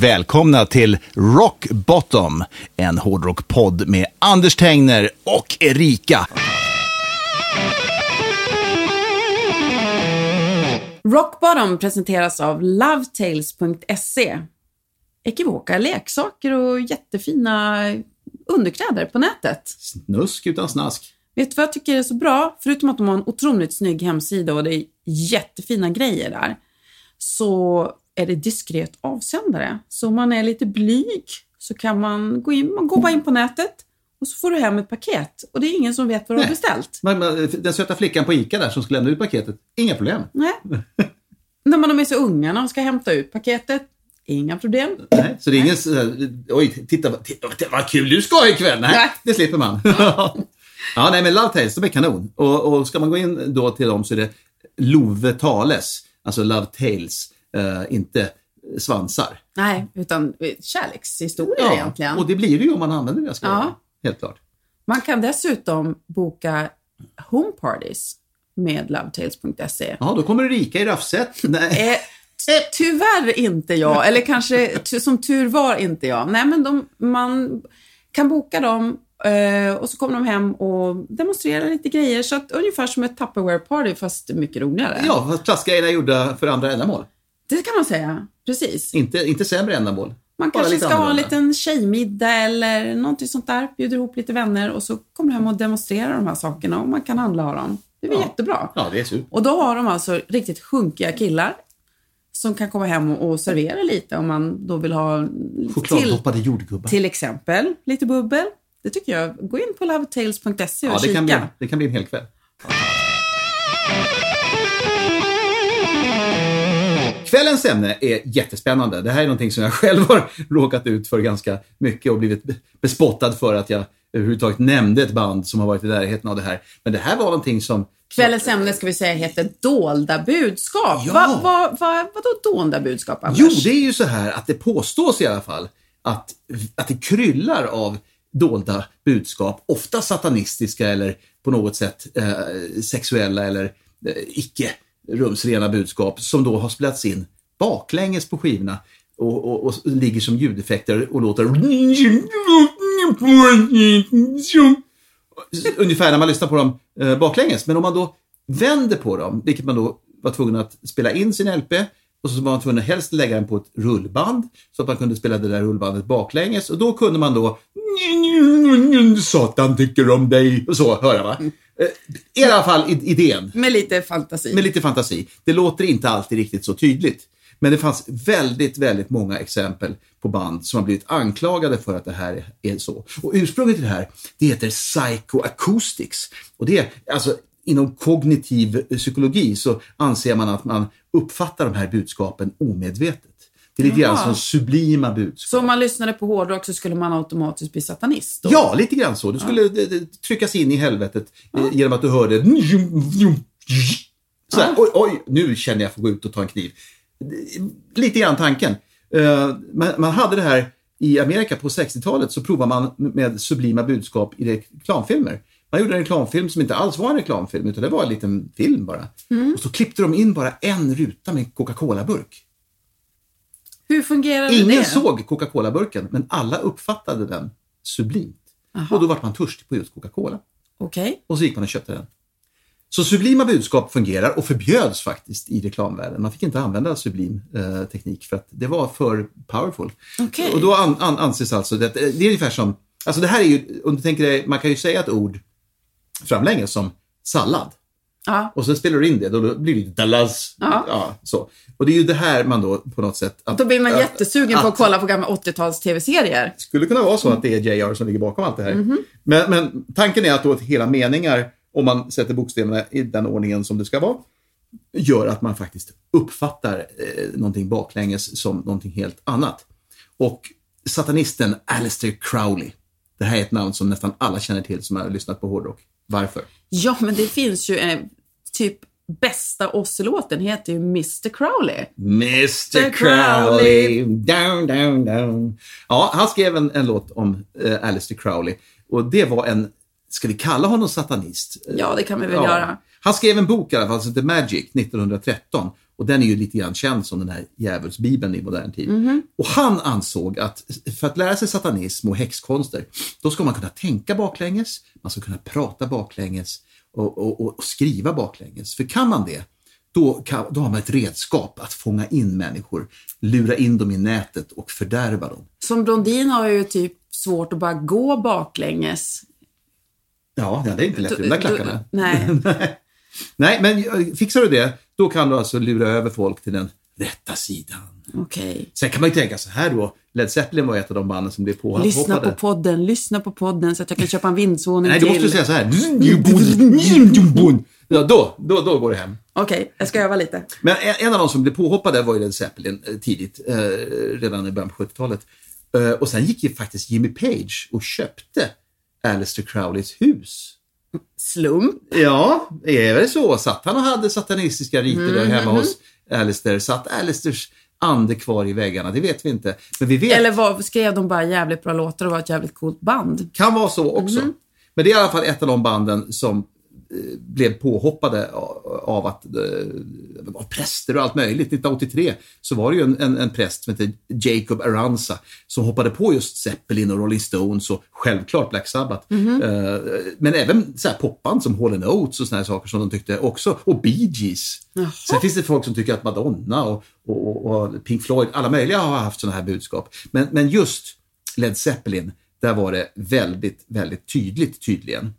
Välkomna till Rockbottom, en hårdrockpodd med Anders Tängner och Erika. Rockbottom presenteras av lovetales.se. Ekevoka leksaker och jättefina underkläder på nätet. Snusk utan snask. Vet du vad jag tycker är så bra? Förutom att de har en otroligt snygg hemsida och det är jättefina grejer där, så är det diskret avsändare. Så om man är lite blyg så kan man gå in, man går bara in på nätet och så får du hem ett paket. Och det är ingen som vet vad du har beställt. Men den söta flickan på Ica där som ska lämna ut paketet, inga problem. Nej. När man är så unga när man ska hämta ut paketet, inga problem. Nej, så det är ingen oj, titta vad kul du ska ikväll. Nej, det slipper man. Ja, nej, men Love Tales, de är kanon. Och ska man gå in då till dem så är det lovetales, alltså Love Tales. Inte svansar. Nej, utan kärlekshistorier egentligen. Och det blir det ju om man använder det. Helt klart. Man kan dessutom boka home parties med lovetales.se. Ja, då kommer Erika i raffset. Nej. Tyvärr inte jag. Eller kanske som tur var inte jag. Nej, men man kan boka dem och så kommer de hem och demonstrerar lite grejer. Så att ungefär som ett Tupperware party, fast mycket roligare. Ja, fast plastgrejerna är gjorda för andra ändamål. Det kan man säga, precis. Inte sämre ändamål. Man bara kanske ska ha en liten tjejmiddag eller någonting sånt där. Bjuder ihop lite vänner och så kommer de hem och demonstrerar de här sakerna. Och man kan handla av dem. Det blir jättebra. Ja, det är super. Och då har de alltså riktigt sjunkiga killar som kan komma hem och servera lite. Om man då vill ha chokladdoppade jordgubbar. Till exempel, lite bubbel. Det tycker jag. Gå in på lovetales.se och kika. Det kan bli en hel kväll. Kvällens ämne är jättespännande. Det här är någonting som jag själv har råkat ut för ganska mycket och blivit bespottad för att jag överhuvudtaget nämnde ett band som har varit i närheten av det här. Men det här var någonting som... Kvällens ämne ska vi säga heter dolda budskap. Ja. Vadå dolda budskap, Anders? Jo, det är ju så här att det påstås i alla fall att det kryllar av dolda budskap. Ofta satanistiska eller på något sätt sexuella eller icke rumsrena budskap som då har spelats in baklänges på skivorna och ligger som ljudeffekter och låter ungefär när man lyssnar på dem baklänges. Men om man då vänder på dem, vilket man då var tvungen att spela in sin LP och så var man tvungen att helst lägga den på ett rullband så att man kunde spela det där rullbandet baklänges, och då kunde man då satan tycker om dig och så, hör jag va? I alla fall idén. Med lite fantasi. Det låter inte alltid riktigt så tydligt. Men det fanns väldigt, väldigt många exempel på band som har blivit anklagade för att det här är så. Och ursprunget till det här, det heter psychoacoustics. Och det är alltså inom kognitiv psykologi så anser man att man uppfattar de här budskapen omedvetet. Det är lite grann som sublima budskap. Så om man lyssnade på hårdrock så skulle man automatiskt bli satanist? Då? Ja, lite grann så. Du skulle tryckas in i helvetet genom att du hörde sådär, oj, nu känner jag för att gå ut och ta en kniv. Lite grann tanken. Man hade det här i Amerika på 60-talet, så provade man med sublima budskap i reklamfilmer. Man gjorde en reklamfilm som inte alls var en reklamfilm utan det var en liten film bara. Mm. Och så klippte de in bara en ruta med en Coca-Cola-burk. Hur fungerade det? Ingen såg Coca-Cola-burken, men alla uppfattade den sublimt. Aha. Och då var man törstig på just Coca-Cola. Okej. Okay. Och så gick man och köpte den. Så sublima budskap fungerar och förbjöds faktiskt i reklamvärlden. Man fick inte använda sublim teknik för att det var för powerful. Okay. Och då anses alltså, det är ungefär som, alltså det här är ju, om du tänker dig, man kan ju säga ett ord framlänges som sallad. Ja. Och sen spelar du in det, då blir det lite Dallas. Ja. Ja, så. Och det är ju det här man då på något sätt... Att, då blir man jättesugen på att kolla på gamla 80-tals tv-serier. Skulle kunna vara så att det är JR som ligger bakom allt det här. Mm-hmm. Men tanken är att då hela meningar, om man sätter bokstäverna i den ordningen som det ska vara, gör att man faktiskt uppfattar någonting baklänges som någonting helt annat. Och satanisten Aleister Crowley, det här är ett namn som nästan alla känner till som har lyssnat på hårdrock. Varför? Ja, men det finns ju typ bästa Ossi-låten heter ju Mr. Crowley. Mr. Crowley, down, down, down. Ja, han skrev en låt om Aleister Crowley. Och det var en, ska vi kalla honom satanist? Ja, det kan vi väl göra. Han skrev en bok i alla fall, The Magic, 1913. Och den är ju lite grann känd som den här djävulsbibeln i modern tid. Mm-hmm. Och han ansåg att för att lära sig satanism och häxkonster, då ska man kunna tänka baklänges, man ska kunna prata baklänges och skriva baklänges. För kan man det, då har man ett redskap att fånga in människor, lura in dem i nätet och fördärva dem. Som blondin har ju typ svårt att bara gå baklänges. Ja, det är inte lätt att runda klackarna. Nej. Nej, men fixar du det, då kan du alltså lura över folk till den rätta sidan. Okay. Sen kan man ju tänka så här då, Led Zeppelin var ett av de banden som blev påhoppade. Lyssna på podden så att jag kan köpa en vindsvåning till. Nej, du måste säga så här. Ja, då går det hem. Okej, jag ska öva lite. Men en av de som blev påhoppade var ju Led Zeppelin tidigt, redan i början på 70-talet. Och sen gick ju faktiskt Jimmy Page och köpte Aleister Crowleys hus. Slump. Ja, är det så. Satt han och hade satanistiska riter där hemma hos Aleister. Satt Aleisters ande kvar i väggarna, det vet vi inte. Men vi vet. Eller skrev de bara jävligt bra låtar och var ett jävligt coolt band. Kan vara så också. Mm. Men det är i alla fall ett av de banden som blev påhoppade av präster och allt möjligt. 1983 så var det ju en präst som hette Jacob Aranza som hoppade på just Zeppelin och Rolling Stones och självklart Black Sabbath. Men även så här popband som Hall & Oates och såna här saker som de tyckte också. Och Bee Gees. Jaha. Sen finns det folk som tycker att Madonna och Pink Floyd, alla möjliga har haft såna här budskap. Men just Led Zeppelin, där var det väldigt, väldigt tydligen.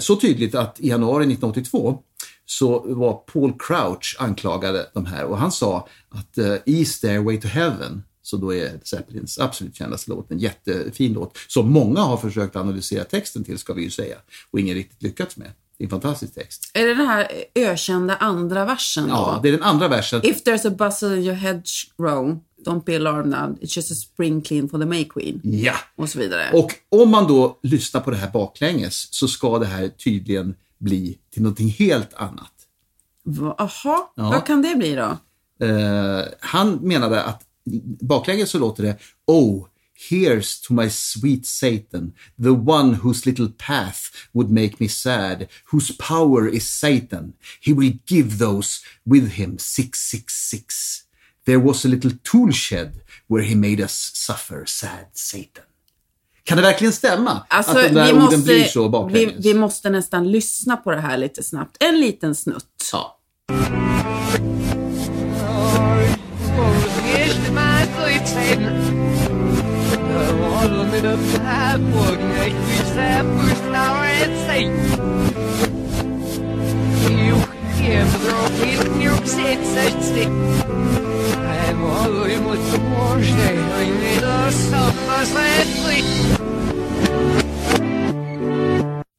Så tydligt att i januari 1982 så var Paul Crouch anklagade de här och han sa att i Stairway to Heaven, så då är Zeppelins absolut kändaste låt, en jättefin låt som många har försökt analysera texten till, ska vi ju säga, och ingen riktigt lyckats med. Det är en fantastisk text. Är det den här ökända andra versen då? Ja, det är den andra versen. If there's a bustle in your hedgerow, don't be alarmed now, it's just a spring clean for the May Queen. Ja. Och så vidare. Och om man då lyssnar på det här baklänges så ska det här tydligen bli till någonting helt annat. Aha, ja. Vad kan det bli då? Han menade att baklänges så låter det Oh, here's to my sweet Satan, the one whose little path would make me sad, whose power is Satan. He will give those with him 666. There was a little tool shed where he made us suffer, sad Satan. Kan det verkligen stämma? Alltså, att de där orden blir så baklänges? Vi måste nästan lyssna på det här lite snabbt. En liten snutt. Ja.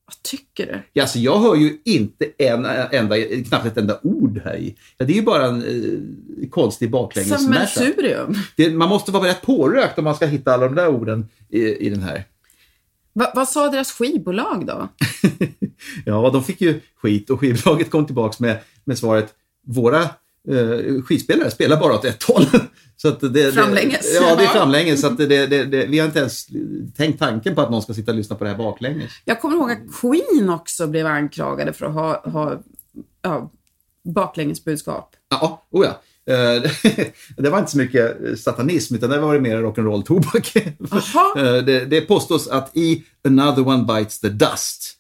Vad tycker du? Ja, alltså jag hör ju inte knappt ett enda ord här i. Ja, det är ju bara en konstig baklänges. Som en surium. Man måste vara rätt pårökt om man ska hitta alla de där orden i den här. Vad sa deras skivbolag då? Ja, de fick ju skit och skivbolaget kom tillbaka med svaret, våra skivspelare spelar bara åt ett håll. Så att det, framlänges. Ja, det är framlänges. Så att vi har inte ens tänkt tanken på att någon ska sitta och lyssna på det här baklänges. Jag kommer ihåg att Queen också blev anklagade för att ha baklängesbudskap. Ja, ja. Det var inte så mycket satanism utan det var mer rock'n'roll-tobak. Det påstås att i Another One Bites the Dust.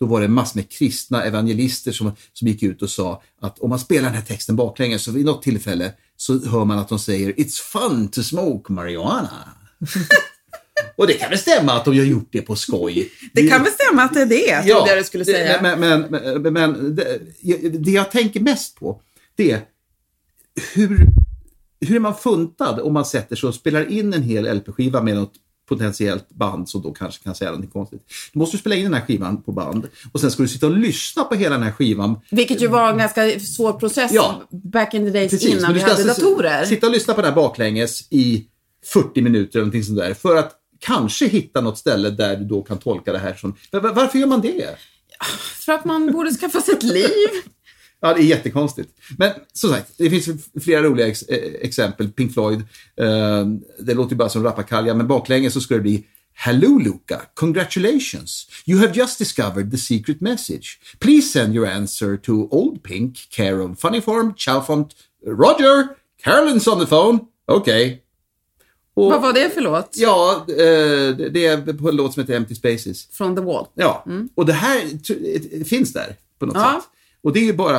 Då var det massor med kristna evangelister som gick ut och sa att om man spelar den här texten baklänges, så vid något tillfälle så hör man att de säger "It's fun to smoke marijuana." Och det kan väl stämma att de har gjort det på skoj. Det kan väl stämma att det är det, ja, det jag skulle säga. Men det jag tänker mest på, det är hur är man funtad om man sätter sig och spelar in en hel LP-skiva med något potentiellt band som då kanske kan säga något konstigt. Du måste ju spela in den här skivan på band och sen ska du sitta och lyssna på hela den här skivan. Vilket ju var en ganska svår process back in the days, precis, innan vi hade datorer. Sitta och lyssna på den här baklänges i 40 minuter eller någonting sånt där för att kanske hitta något ställe där du då kan tolka det här som... Varför gör man det? För att man borde skaffa sig ett liv. Ja, det är jättekonstigt. Men som sagt, det finns flera roliga exempel. Pink Floyd, det låter ju bara som rappakalja, men baklänges så skulle det bli "Hello Luca, congratulations. You have just discovered the secret message. Please send your answer to Old Pink, care of Funny Farm, Chalfont, Roger, Carolyn's on the phone. Okay." Och, vad var det för låt? Ja, det är på en låt som heter Empty Spaces. Från The Wall. Ja, och det här finns där på något sätt. Och det är ju bara...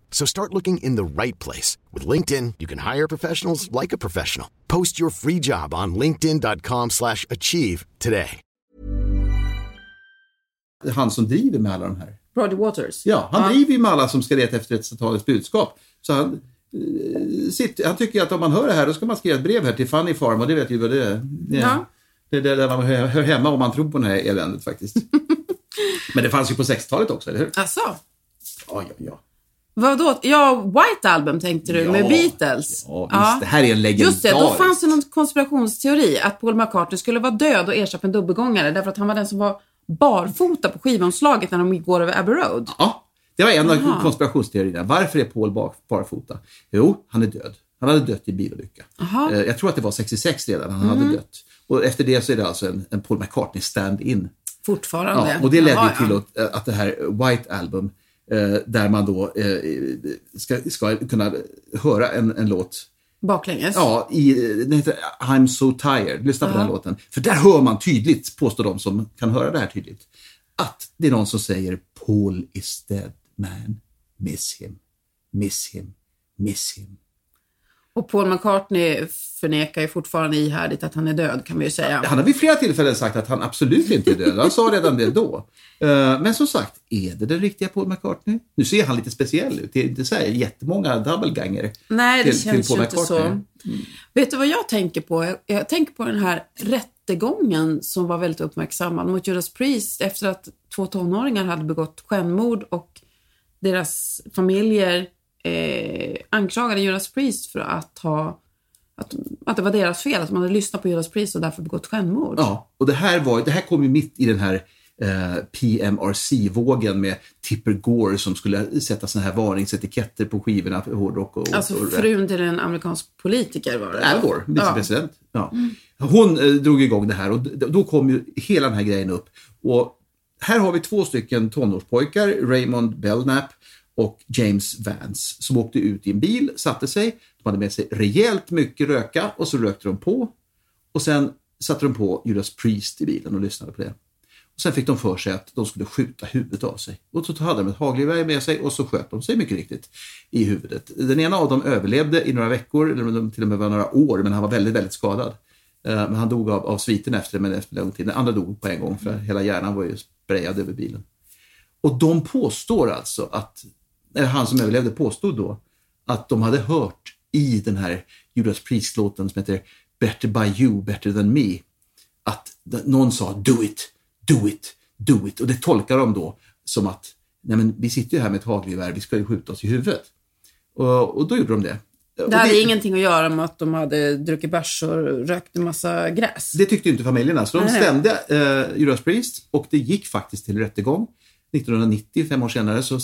So start looking in the right place. With LinkedIn, you can hire professionals like a professional. Post your free job on linkedin.com/achieve today. Han som driver med alla de här. Roger Waters. Ja, han driver ju med alla som ska leta efter ett satanets budskap. Så han tycker att om man hör det här, då ska man skriva ett brev här till Funny Farm, och det vet ju vad det är. Det är där man hör hemma om man tror på det här eländet faktiskt. Men det fanns ju på 60-talet också, eller hur? Asså? Ja. Vadå? Ja, White Album tänkte du, med Beatles. Ja, visst. Ja. Det här är en legendar. Just det, då fanns det någon konspirationsteori att Paul McCartney skulle vara död och ersatt en dubbelgångare, därför att han var den som var barfota på skivomslaget när de går över Abbey Road. Ja, det var en av konspirationsteorierna. Varför är Paul barfota? Jo, han är död. Han hade dött i bilolycka. Jag tror att det var 66 redan han hade dött. Och efter det så är det alltså en Paul McCartney stand-in. Fortfarande. Ja, och det ledde ju till att det här White Album, där man då ska kunna höra en låt baklänges. Ja, den heter I'm So Tired. Lyssna på den låten. För där hör man tydligt, påstår de som kan höra det här tydligt, att det är någon som säger Paul is dead, man. Miss him. Miss him. Miss him. Och Paul McCartney förnekar ju fortfarande ihärdigt att han är död, kan vi ju säga. Han har vid flera tillfällen sagt att han absolut inte är död. Han sa redan det då. Men som sagt, är det den riktiga Paul McCartney? Nu ser han lite speciell ut. Det är inte så här jättemånga doubleganger. Nej, det känns ju inte så. Mm. Vet du vad jag tänker på? Jag tänker på den här rättegången som var väldigt uppmärksammad mot Judas Priest efter att 2 tonåringar hade begått självmord, och deras familjer anklagade Judas Priest för att det var deras fel att man hade lyssnat på Judas Priest och därför begått självmord. Ja, och det här kom ju mitt i den här PMRC-vågen med Tipper Gore som skulle sätta såna här varningsetiketter på skivorna för hårdrock och alltså frun till en amerikansk politiker var det. Al Gore, vicepresident. Ja. Hon drog igång det här, och då kom ju hela den här grejen upp, och Här har vi två stycken tonårspojkar, Raymond Belknap och James Vance, som åkte ut i en bil, satte sig, de hade med sig rejält mycket röka och så rökte de på. Och sen satte de på Judas Priest i bilen och lyssnade på det. Och sen fick de för sig att de skulle skjuta huvudet av sig. Och så hade de ett hagelgevär med sig och så sköt de sig mycket riktigt i huvudet. Den ena av dem överlevde i några veckor, eller till och med var några år, men han var väldigt, väldigt skadad. Men han dog av sviten efter det, men efter lång tid. Den andra dog på en gång, för hela hjärnan var ju sprayad över bilen. Och de påstår alltså att, eller han som överlevde påstod då, att de hade hört i den här Judas Priest-låten som heter Better by you, better than me, att någon sa do it, do it, do it. Och det tolkar de då som att, nej men vi sitter ju här med ett hagelgevär, vi ska ju skjuta oss i huvudet. Och då gjorde de det. Det hade ingenting att göra med att de hade druckit bärs och rökt en massa gräs. Det tyckte ju inte familjerna, så de stämde Judas Priest, och det gick faktiskt till rättegång. 1990, 5 år senare, så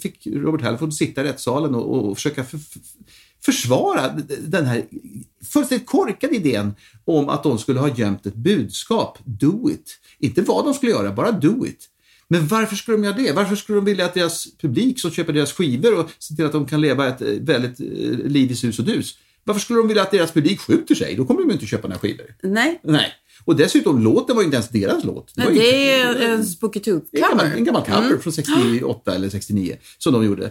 fick Robert Halford sitta i rättssalen och försöka försvara den här fullständigt korkade idén om att de skulle ha gömt ett budskap. Do it. Inte vad de skulle göra, bara do it. Men varför skulle de göra det? Varför skulle de vilja att deras publik som köper deras skivor och ser till att de kan leva ett väldigt liv i sus och dus? Varför skulle de vilja att deras publik skjuter sig? Då kommer de inte köpa några skivor. Nej. Och dessutom, låten var ju inte ens deras låt. Det är en Spooky Tooth-cover. En gammal cover från 68 eller 69 som de gjorde.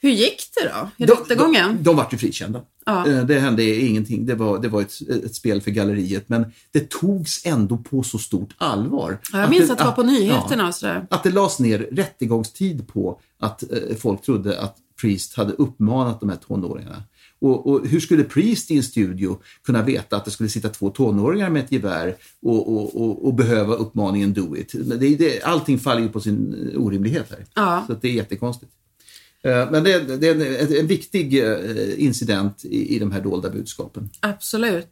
Hur gick det då? De var ju frikända. Ja. Det hände ingenting. Det var ett spel för galleriet. Men det togs ändå på så stort allvar. Ja, jag minns att det var på nyheterna. Och sådär. Att det lades ner rättegångstid på att folk trodde att Priest hade uppmanat de här tonåringarna. Och hur skulle Priest i en studio kunna veta att det skulle sitta 2 tonåringar med ett gevär och behöva uppmaningen do it? Allting faller ju på sin orimlighet här. Ja. Så att det är jättekonstigt. Men det är en viktig incident i de här dolda budskapen. Absolut.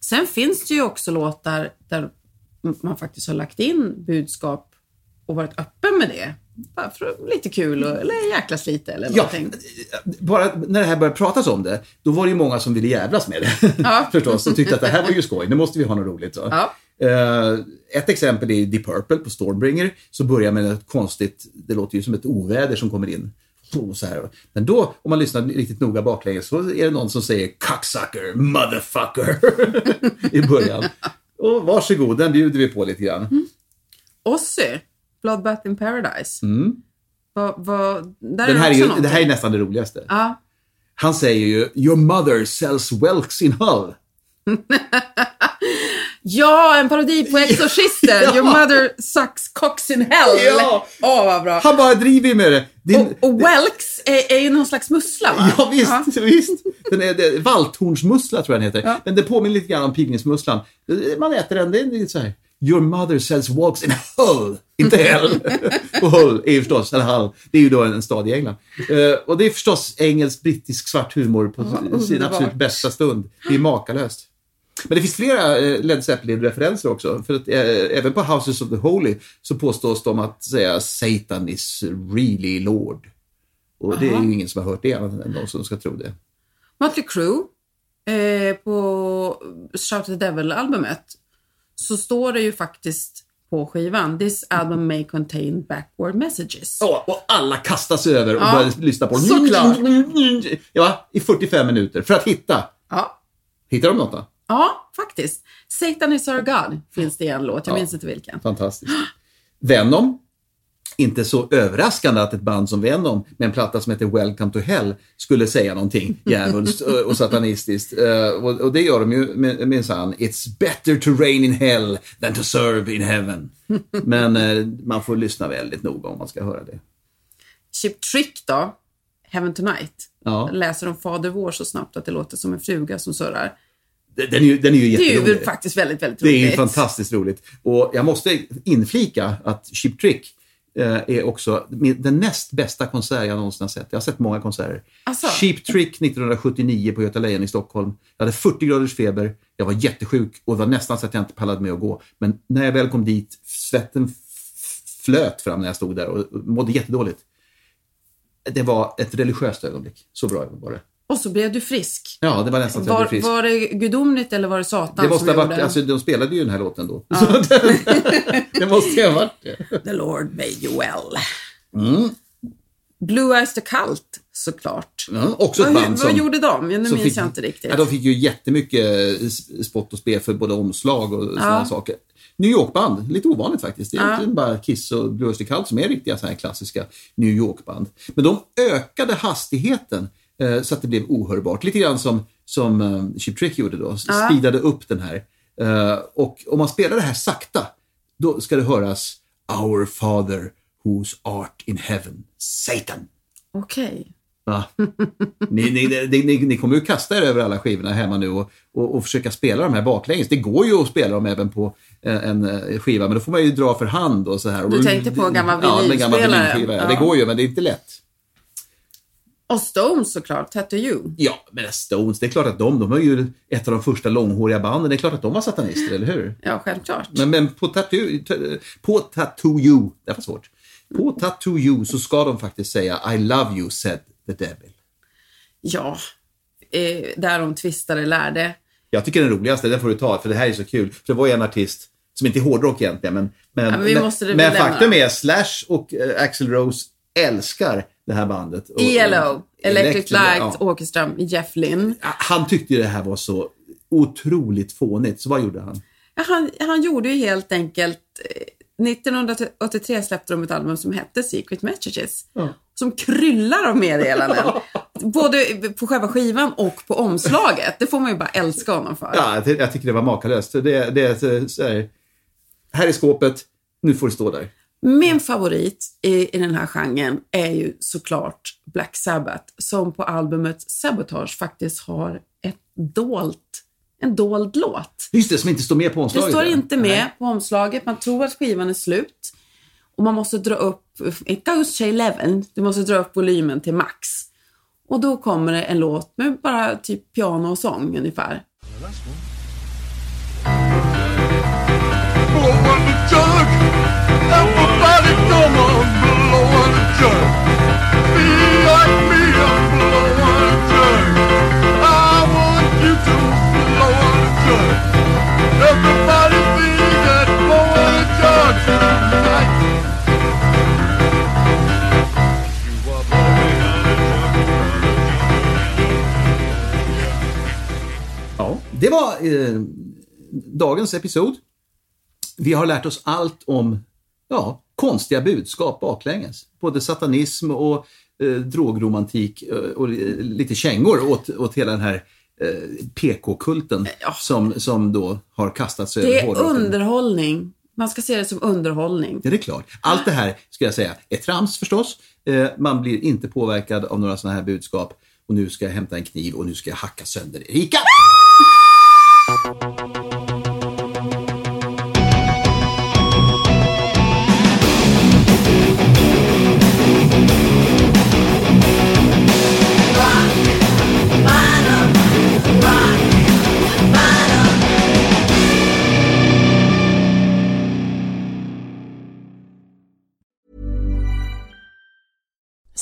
Sen finns det ju också låtar där man faktiskt har lagt in budskap och varit öppen med det. Bara för lite kul eller jäklas lite eller någonting. Ja, bara när det här började pratas om det, då var det ju många som ville jävlas med det. Ja. Förstås, och tyckte att det här var ju skoj, nu måste vi ha något roligt. Så. Ja. Ett exempel är Deep Purple på Stormbringer, så börjar med ett konstigt, det låter ju som ett oväder som kommer in. Så här. Men då, om man lyssnar riktigt noga baklänges, så är det någon som säger cocksucker, motherfucker i början. Och varsågod, den bjuder vi på lite grann. Mm. Ozzy, Bloodbath in Paradise. Mm. Det här är nästan det roligaste. Ja. Han säger ju your mother sells Welks in Hull. Ja, en parodi på Exorcisten. Ja. Your mother sucks cocks in hell. Ja. Åh, vad bra. Han bara driver med det. Och Welks är ju någon slags mussla, va? Ja, visst. Ja. Visst. Den är valthornsmussla tror jag den heter. Ja. Men det påminner lite grann om pigningsmusslan. Man äter den, det är så här. Your mother sells walks in Hull. Inte hell. Och Hull är ju förstås, eller Hull, det är ju då en stad i England. Och det är förstås engelsk-brittisk svart humor på sin absolut bästa stund. Det är makalöst. Men det finns flera Led Zeppelin-referenser också. För att även på Houses of the Holy så påstås de att säga Satan is really Lord. Och det är ju ingen som har hört det än de som ska tro det. Mötley Crüe på Shout the Devil-albumet, så står det ju faktiskt på skivan this album may contain backward messages. Ja, och alla kastas över och börjar lyssna på den. Ja, i 45 minuter för att hitta. Ja. Hittar de något då? Ja, faktiskt. Satan is our God finns det i en låt. Jag minns inte vilken. Fantastiskt. Venom. Inte så överraskande att ett band som Venom med en platta som heter Welcome to Hell skulle säga någonting djävulskt och satanistiskt. Och det gör de ju minsann. It's better to reign in hell than to serve in heaven. Men man får lyssna väldigt noga om man ska höra det. Cheap Trick då. Heaven Tonight. Ja. Läser om Fader vår så snabbt att det låter som en fruga som surrar. Den är ju jätterolig. Det är ju faktiskt väldigt, väldigt roligt. Det är ju fantastiskt roligt. Och jag måste inflika att Cheap Trick är också den näst bästa konsert jag någonsin har sett. Jag har sett många konserter. Alltså. Cheap Trick 1979 på Göta Lejon i Stockholm. Jag hade 40 graders feber. Jag var jättesjuk och det var nästan så att jag inte pallade med att gå. Men när jag väl kom dit, svetten flöt fram när jag stod där och mådde jättedåligt. Det var ett religiöst ögonblick. Så bra var det. Och så blev du frisk. Ja, det var nästan så jag blev frisk. Var det gudomligt eller var det satan det måste som ha varit, gjorde? Alltså, de spelade ju den här låten då. Ja. Så det måste ha varit det. The Lord made you well. Mm. Blue Öyster Cult, såklart. Ja, också ett band som... Vad gjorde de? Nu minns jag inte riktigt. Ja, de fick ju jättemycket spott och spe för både omslag och sådana saker. New York-band, lite ovanligt faktiskt. Det är egentligen bara Kiss och Blue Öyster Cult som är riktiga så här klassiska New York-band. Men de ökade hastigheten så att det blev ohörbart. Lite grann som Cheap Trick gjorde då. Speedade upp den här. Och om man spelar det här sakta, då ska det höras Our Father whose art in heaven, Satan. Okej. Okay. Ni kommer ju kasta er över alla skivorna hemma nu och försöka spela de här baklänges. Det går ju att spela dem även på en skiva, men då får man ju dra för hand och så här. Du tänkte på gammal vinylspelare. Ja, det går ju, men det är inte lätt. Och Stones såklart, Tattoo You. Ja, men Stones, det är klart att de var ju ett av de första långhåriga banden. Det är klart att de var satanister, eller hur? Ja, självklart. Men på Tattoo You, det var svårt. På Tattoo You så ska de faktiskt säga I love you, said the devil. Ja, där de tvistade lärde. Jag tycker den roligaste, den får du ta, för det här är så kul. För det var ju en artist som inte är hårdrock egentligen, men faktum är Slash och Axl Rose älskar det här bandet. ELO, Electric Light Orchestra, Jeff Lynne. Han tyckte ju det här var så otroligt fånigt, så vad gjorde han? Ja, han gjorde ju helt enkelt... 1983 släppte de ett album som hette Secret Messages. Ja. Som kryllar av meddelanden. Både på själva skivan och på omslaget. Det får man ju bara älska honom för. Ja, jag tycker det var makalöst. Det så här är skåpet, nu får du stå där. Min favorit i den här genren är ju såklart Black Sabbath. Som på albumet Sabotage faktiskt har en dold låt. Just det, som inte står med på omslaget. Det står inte med på omslaget. Man tror att skivan är slut. Och man måste dra upp... Du måste dra upp volymen till max. Och då kommer det en låt med bara typ piano och sång ungefär. Ja, det var dagens episod. Vi har lärt oss allt om konstiga budskap baklänges. Både satanism och drogromantik och lite kängor åt hela den här PK-kulten som då har kastats över hårdrocken. Det är underhållning. Man ska se det som underhållning. Ja, det är klart. Allt det här, ska jag säga, är trams förstås. Man blir inte påverkad av några sådana här budskap. Och nu ska jag hämta en kniv och nu ska jag hacka sönder Erika.